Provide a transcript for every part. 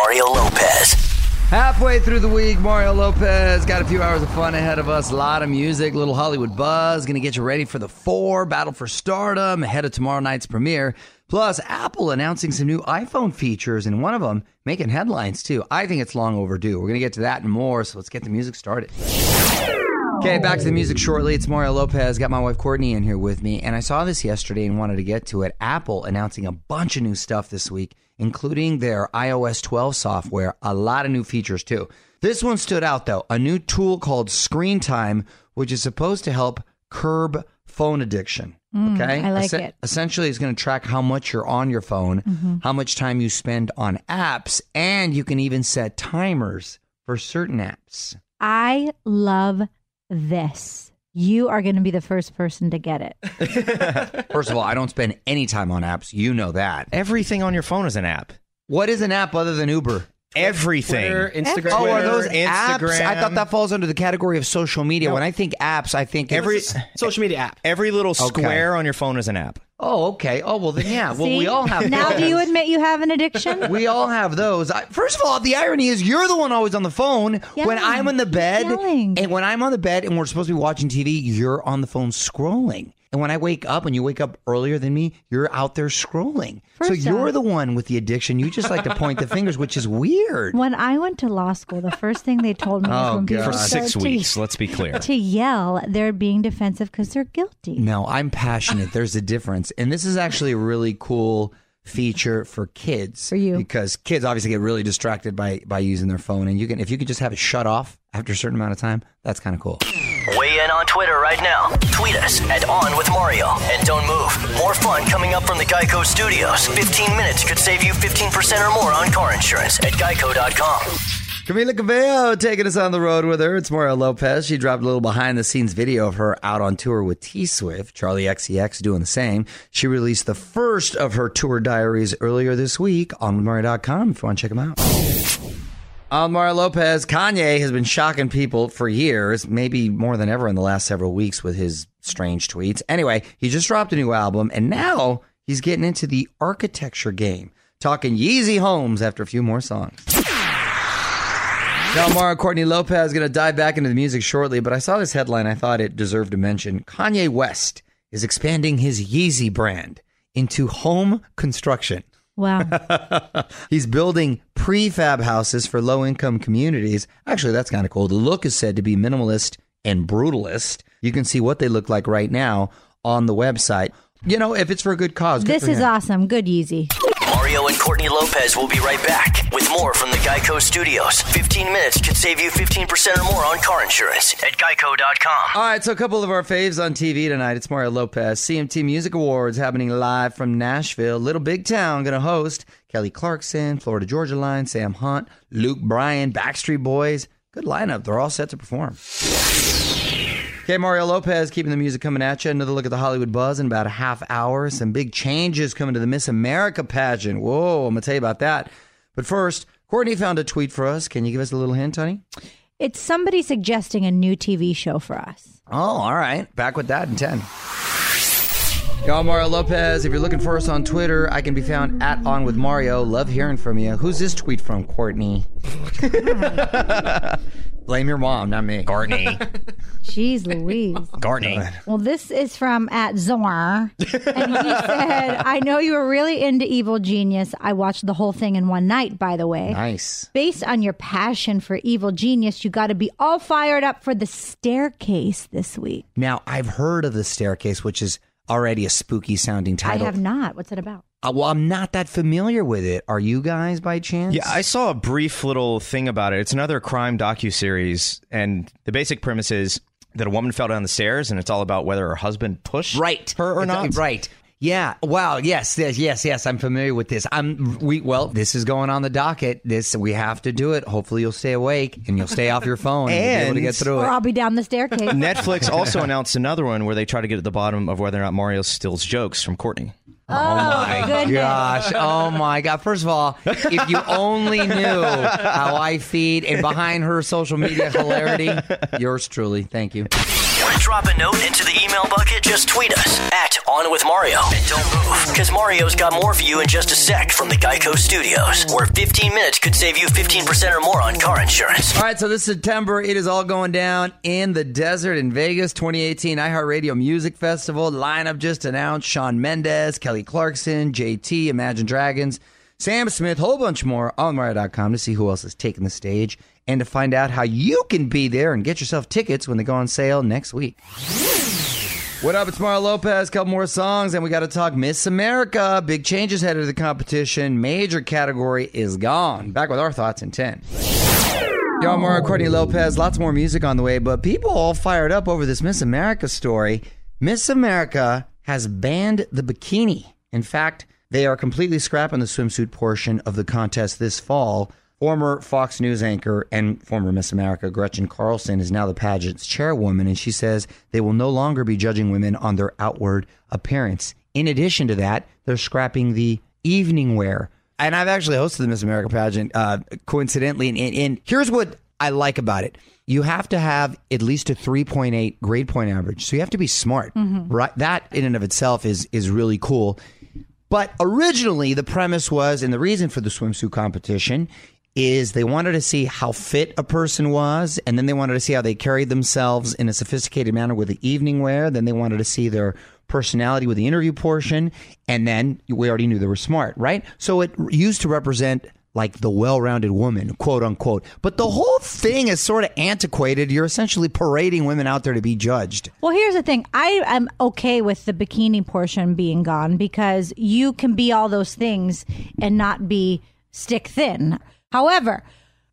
Mario Lopez. Halfway through the week, Mario Lopez. Got a few hours of fun ahead of us. A lot of music, little Hollywood buzz. Going to get you ready for The Four, Battle for Stardom, ahead of tomorrow night's premiere. Plus, Apple announcing some new iPhone features, and one of them making headlines, too. I think it's long overdue. We're going to get to that and more, so let's get the music started. Okay, back to the music shortly. It's Mario Lopez. Got my wife Courtney in here with me, and I saw this yesterday and wanted to get to it. Apple announcing a bunch of new stuff this week, including their iOS 12 software, a lot of new features too. This one stood out though, a new tool called Screen Time, which is supposed to help curb phone addiction. Okay, I like it. Essentially, it's going to track how much you're on your phone, how much time you spend on apps, and you can even set timers for certain apps. I love this. You are going to be the first person to get it. First of all, I don't spend any time on apps. You know that. Everything on your phone is an app. What is an app other than Uber? Everything. Twitter, Instagram. Oh, are those apps? Instagram. I thought that falls under the category of social media. No. When I think apps, I think every social media app. Every little square on your phone is an app. Oh, okay. Oh, well, then, yeah. Well, we all have now those. Do you admit you have an addiction? We all have those. First of all, the irony is you're the one always on the phone. Yelling. When I'm on the bed. Yelling. And when I'm on the bed and we're supposed to be watching TV, you're on the phone scrolling. And when I wake up, and you wake up earlier than me, you're out there scrolling. You're the one with the addiction. You just like to point the fingers, which is weird. When I went to law school, the first thing they told me was for 6 weeks, let's be clear. To yell, they're being defensive because they're guilty. No, I'm passionate. There's a difference. And this is actually a really cool feature for kids. For you. Because kids obviously get really distracted by using their phone. And if you could just have it shut off after a certain amount of time, that's kind of cool. Weigh in on Twitter right now. Tweet us at OnWithMario. And don't move. More fun coming up from the GEICO studios. 15 minutes could save you 15% or more on car insurance at geico.com. Camila Cabello taking us on the road with her. It's Mario Lopez. She dropped a little behind-the-scenes video of her out on tour with T-Swift. Charlie XCX doing the same. She released the first of her tour diaries earlier this week on OnWithMario.com if you want to check them out. On Mario Lopez, Kanye has been shocking people for years, maybe more than ever in the last several weeks with his strange tweets. Anyway, he just dropped a new album, and now he's getting into the architecture game, talking Yeezy Homes after a few more songs. Now, Mario Courtney Lopez is going to dive back into the music shortly, but I saw this headline. I thought it deserved a mention. Kanye West is expanding his Yeezy brand into home construction. Wow. He's building prefab houses for low-income communities. Actually, that's kind of cool. The look is said to be minimalist and brutalist. You can see what they look like right now on the website. You know, if it's for a good cause. Good this is him. Awesome. Good Yeezy. Mario and Courtney Lopez will be right back with more from the GEICO Studios. 15 minutes could save you 15% or more on car insurance at geico.com. All right, so a couple of our faves on TV tonight. It's Mario Lopez. CMT Music Awards happening live from Nashville. Little Big Town going to host Kelly Clarkson, Florida Georgia Line, Sam Hunt, Luke Bryan, Backstreet Boys. Good lineup. They're all set to perform. Okay, Mario Lopez, keeping the music coming at you. Another look at the Hollywood buzz in about a half hour. Some big changes coming to the Miss America pageant. Whoa, I'm going to tell you about that. But first, Courtney found a tweet for us. Can you give us a little hint, honey? It's somebody suggesting a new TV show for us. Oh, all right. Back with that in 10. Y'all, Mario Lopez, if you're looking for us on Twitter, I can be found at On With Mario. Love hearing from you. Who's this tweet from, Courtney? Blame your mom, not me. Courtney. Jeez Louise. Courtney. Well, this is from at Zorn. And he said, I know you were really into Evil Genius. I watched the whole thing in one night, by the way. Nice. Based on your passion for Evil Genius, you got to be all fired up for The Staircase this week. Now, I've heard of The Staircase, which is already a spooky sounding title. I have not. What's it about? Well, I'm not that familiar with it. Are you guys by chance? Yeah, I saw a brief little thing about it. It's another crime docuseries, and the basic premise is that a woman fell down the stairs, and it's all about whether her husband pushed her or not. Right. Yeah. Wow. Yes. I'm familiar with this. This is going on the docket. We have to do it. Hopefully you'll stay awake and you'll stay off your phone and you'll be able to get through it. Or I'll be down the staircase. Netflix also announced another one where they try to get at the bottom of whether or not Mario steals jokes from Courtney. Oh my gosh. Oh my God. First of all, if you only knew how I feed and behind her social media hilarity, yours truly. Thank you. Want to drop a note into the email bucket? Just tweet us at On With Mario. And don't move, because Mario's got more for you in just a sec from the GEICO Studios, where 15 minutes could save you 15% or more on car insurance. All right, so this September, it is all going down in the desert in Vegas. 2018 iHeartRadio Music Festival lineup just announced. Shawn Mendes, Kelly Clarkson, JT, Imagine Dragons, Sam Smith, whole bunch more on Mario.com to see who else is taking the stage and to find out how you can be there and get yourself tickets when they go on sale next week. What up? It's Mario Lopez. Couple more songs, and we got to talk Miss America. Big changes headed to the competition. Major category is gone. Back with our thoughts in 10. Y'all, Mario, Courtney Lopez. Lots more music on the way, but people all fired up over this Miss America story. Miss America has banned the bikini. In fact, they are completely scrapping the swimsuit portion of the contest this fall. Former Fox News anchor and former Miss America Gretchen Carlson is now the pageant's chairwoman, and she says they will no longer be judging women on their outward appearance. In addition to that, they're scrapping the evening wear. And I've actually hosted the Miss America pageant, coincidentally, and here's what I like about it. You have to have at least a 3.8 grade point average, so you have to be smart. Mm-hmm. Right? That in and of itself is really cool. But originally, the premise was, and the reason for the swimsuit competition is they wanted to see how fit a person was, and then they wanted to see how they carried themselves in a sophisticated manner with the evening wear. Then they wanted to see their personality with the interview portion, and then we already knew they were smart, right? So it used to represent like the well-rounded woman, quote unquote. But the whole thing is sort of antiquated. You're essentially parading women out there to be judged. Well, here's the thing. I am okay with the bikini portion being gone because you can be all those things and not be stick thin. However,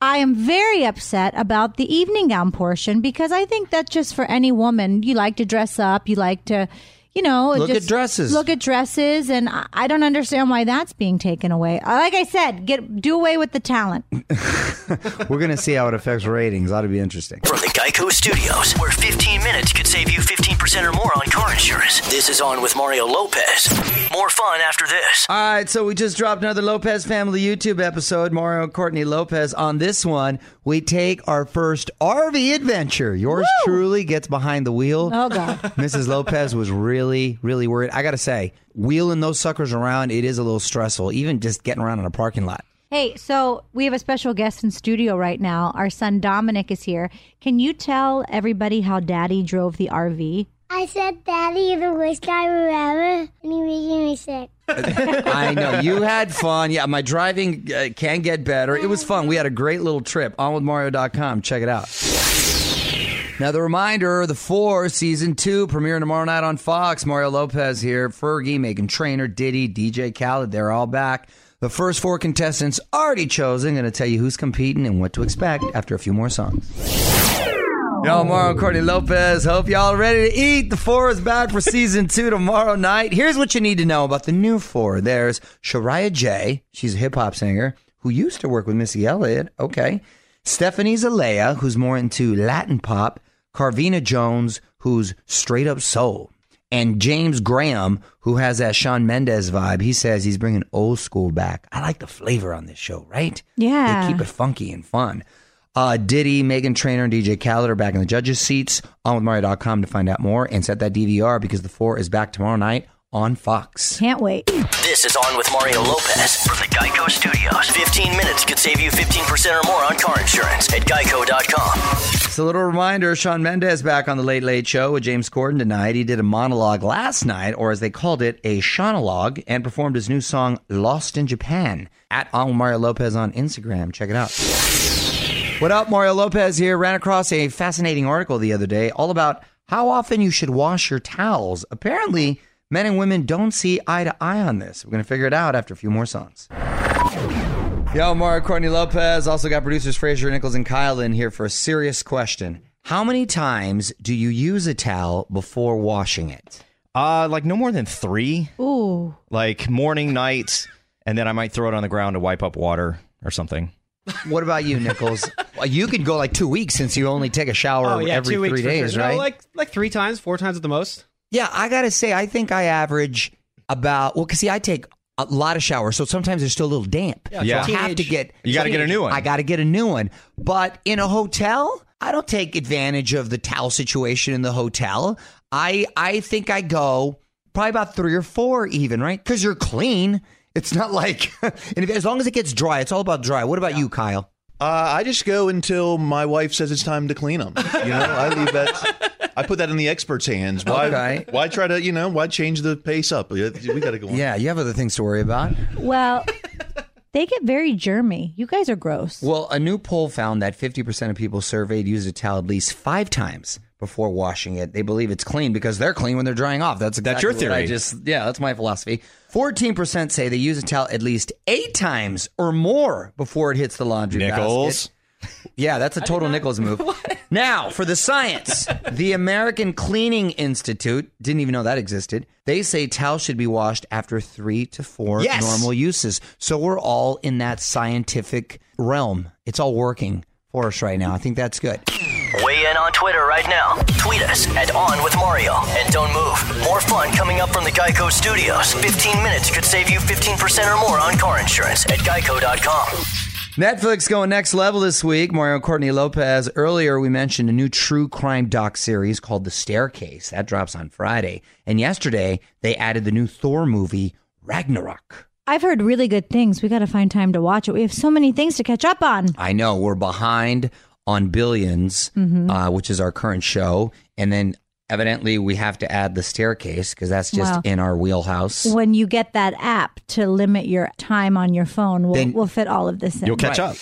I am very upset about the evening gown portion because I think that's just for any woman. You like to dress up. You like to, look at dresses. Look at dresses. And I don't understand why that's being taken away. Like I said, do away with the talent. We're going to see how it affects ratings. Ought to be interesting. From the GEICO Studios, where 15 minutes could save you 15% or more on car insurance. This is On With Mario Lopez. More fun after this. All right, so we just dropped another Lopez Family YouTube episode. Mario and Courtney Lopez. On this one, we take our first RV adventure. Yours truly gets behind the wheel. Oh, God. Mrs. Lopez was really, really worried. I got to say, wheeling those suckers around, it is a little stressful, even just getting around in a parking lot. Hey, so we have a special guest in studio right now. Our son Dominic is here. Can you tell everybody how Daddy drove the RV? I said, Daddy, you're the worst guy ever, and you're making me sick. I know. You had fun. Yeah, my driving can get better. It was fun. We had a great little trip. OnWithMario.com. Check it out. Another reminder, The Four, Season 2, premiering tomorrow night on Fox. Mario Lopez here, Fergie, Meghan Trainor, Diddy, DJ Khaled, they're all back. The first four contestants already chosen. I'm going to tell you who's competing and what to expect after a few more songs. Yo, Mario and Courtney Lopez. Hope y'all are ready to eat. The Four is back for Season 2 tomorrow night. Here's what you need to know about the new Four. There's Shariah J. She's a hip-hop singer who used to work with Missy Elliott. Okay. Stephanie Zalea, who's more into Latin pop. Carvina Jones, who's straight-up soul. And James Graham, who has that Shawn Mendes vibe, he says he's bringing old school back. I like the flavor on this show, right? Yeah. They keep it funky and fun. Diddy, Meghan Trainor, and DJ Khaled are back in the judges' seats. OnWithMario.com to find out more and set that DVR because The Four is back tomorrow night on Fox. Can't wait. This is On With Mario Lopez from the GEICO Studios. 15 minutes could save you 15% or more on car insurance at GEICO.com. It's a little reminder, Shawn Mendes back on The Late Late Show with James Corden tonight. He did a monologue last night, or as they called it, a Shawnologue, and performed his new song, Lost in Japan, at On Mario Lopez on Instagram. Check it out. What up, Mario Lopez here. Ran across a fascinating article the other day all about how often you should wash your towels. Apparently, men and women don't see eye to eye on this. We're going to figure it out after a few more songs. Yo, Mario, Courtney Lopez. Also got producers Fraser, Nichols, and Kyle in here for a serious question. How many times do you use a towel before washing it? Like no more than 3. Ooh. Like morning, night, and then I might throw it on the ground to wipe up water or something. What about you, Nichols? You could go like 2 weeks since you only take a shower every 3 days, sure. Right? No, like 3 times, 4 times at the most. Yeah, I got to say, I think I average about, well, because see, I take a lot of showers, so sometimes they're still a little damp. Yeah. So I have to get... You got to get a new one. I got to get a new one. But in a hotel, I don't take advantage of the towel situation in the hotel. I think I go probably about 3 or 4 even, right? Because you're clean. It's not like, and as long as it gets dry, it's all about dry. What about you, Kyle? I just go until my wife says it's time to clean them. You know, I leave that. I put that in the expert's hands. Why try to, why change the pace up? We got to go on. Yeah, you have other things to worry about. Well, they get very germy. You guys are gross. Well, a new poll found that 50% of people surveyed used a towel at least 5 times before washing it. They believe it's clean because they're clean when they're drying off. That's your theory. That's my philosophy. 14% say they use a towel at least 8 times or more before it hits the laundry basket. Yeah, that's a total Nichols move. What? Now, for the science, the American Cleaning Institute, didn't even know that existed. They say towels should be washed after 3 to 4 normal uses. So we're all in that scientific realm. It's all working for us right now. I think that's good. Weigh in on Twitter right now. Tweet us at OnWithMario. And don't move. More fun coming up from the GEICO Studios. 15 minutes could save you 15% or more on car insurance at geico.com. Netflix going next level this week. Mario and Courtney Lopez. Earlier, we mentioned a new true crime doc series called The Staircase. That drops on Friday. And yesterday, they added the new Thor movie, Ragnarok. I've heard really good things. We got to find time to watch it. We have so many things to catch up on. I know. We're behind on Billions, which is our current show. And then evidently we have to add The Staircase because that's just in our wheelhouse. When you get that app to limit your time on your phone, we'll fit all of this in. You'll catch up.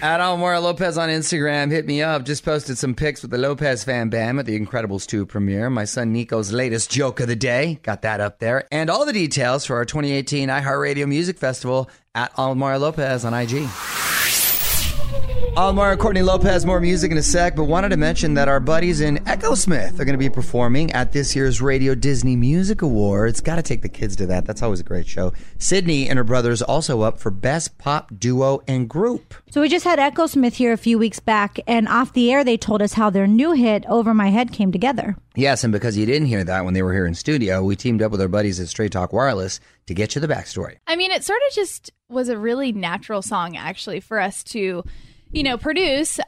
At Omar Lopez on Instagram, hit me up. Just posted some pics with the Lopez fan bam at the Incredibles 2 premiere. My son Nico's latest joke of the day. Got that up there. And all the details for our 2018 iHeartRadio Music Festival at Omar Lopez on IG. I'm Mario Courtney Lopez, more music in a sec, but wanted to mention that our buddies in Echo Smith are going to be performing at this year's Radio Disney Music Awards. Got to take the kids to that. That's always a great show. Sydney and her brothers also up for Best Pop Duo and Group. So we just had Echo Smith here a few weeks back, and off the air they told us how their new hit, Over My Head, came together. Yes, and because you didn't hear that when they were here in studio, we teamed up with our buddies at Straight Talk Wireless to get you the backstory. I mean, it sort of just was a really natural song, actually, for us to... produce, but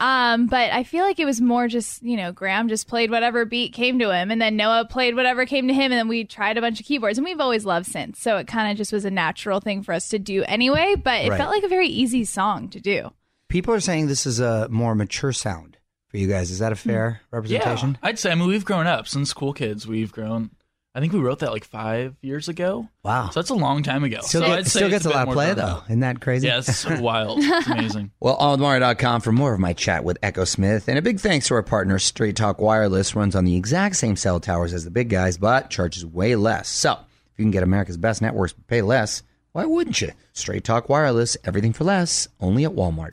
I feel like it was more just, Graham just played whatever beat came to him, and then Noah played whatever came to him, and then we tried a bunch of keyboards, and we've always loved synths, so it kind of just was a natural thing for us to do anyway, but it felt like a very easy song to do. People are saying this is a more mature sound for you guys. Is that a fair representation? Yeah, I'd say, we've grown up. Since cool kids, we've grown I think we wrote that like 5 years ago. Wow. So that's a long time ago. Still gets a lot of play, though. Isn't that crazy? Yeah, it's so wild. It's amazing. Well, onwithmario.com for more of my chat with Echo Smith. And a big thanks to our partner, Straight Talk Wireless. Runs on the exact same cell towers as the big guys, but charges way less. So if you can get America's best networks but pay less, why wouldn't you? Straight Talk Wireless. Everything for less. Only at Walmart.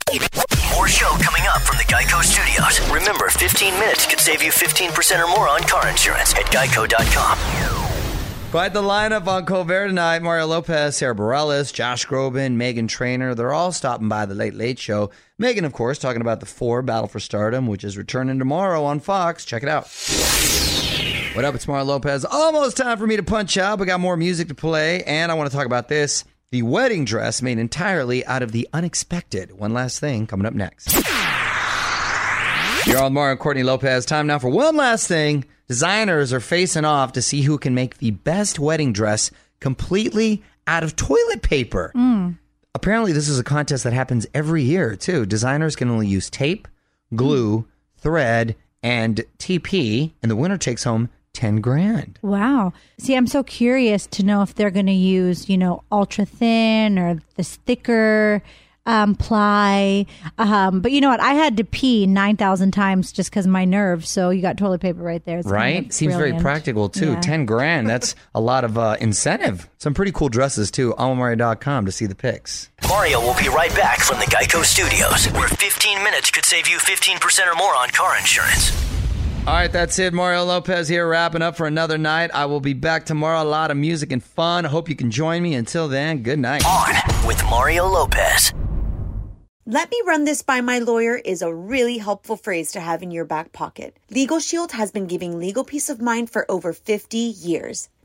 More show coming up from the GEICO studios. Remember, 15 minutes could save you 15% or more on car insurance at geico.com. Quite the lineup on Colbert tonight. Mario Lopez, Sarah Bareilles, Josh Groban, Meghan Trainor. They're all stopping by the Late Late Show. Meghan, of course, talking about The Four, Battle for Stardom, which is returning tomorrow on Fox. Check it out. What up? It's Mario Lopez. Almost time for me to punch out. We got more music to play, and I want to talk about this. The wedding dress made entirely out of the unexpected. One last thing coming up next. You're on Mario and Courtney Lopez. Time now for one last thing. Designers are facing off to see who can make the best wedding dress completely out of toilet paper. Apparently, this is a contest that happens every year, too. Designers can only use tape, glue, thread, and TP, and the winner takes home $10,000. Wow. See, I'm so curious to know if they're going to use, you know, ultra thin or this thicker ply. But you know what? I had to pee 9,000 times just because of my nerves. So you got toilet paper right there. It's right? Kind of seems brilliant. Very practical too. Yeah. $10,000. That's a lot of incentive. Some pretty cool dresses too. AlmaMario.com to see the pics. Mario will be right back from the GEICO studios, where 15 minutes could save you 15% or more on car insurance. All right, that's it. Mario Lopez here, wrapping up for another night. I will be back tomorrow. A lot of music and fun. I hope you can join me. Until then, good night. On with Mario Lopez. Let me run this by my lawyer is a really helpful phrase to have in your back pocket. LegalShield has been giving legal peace of mind for over 50 years.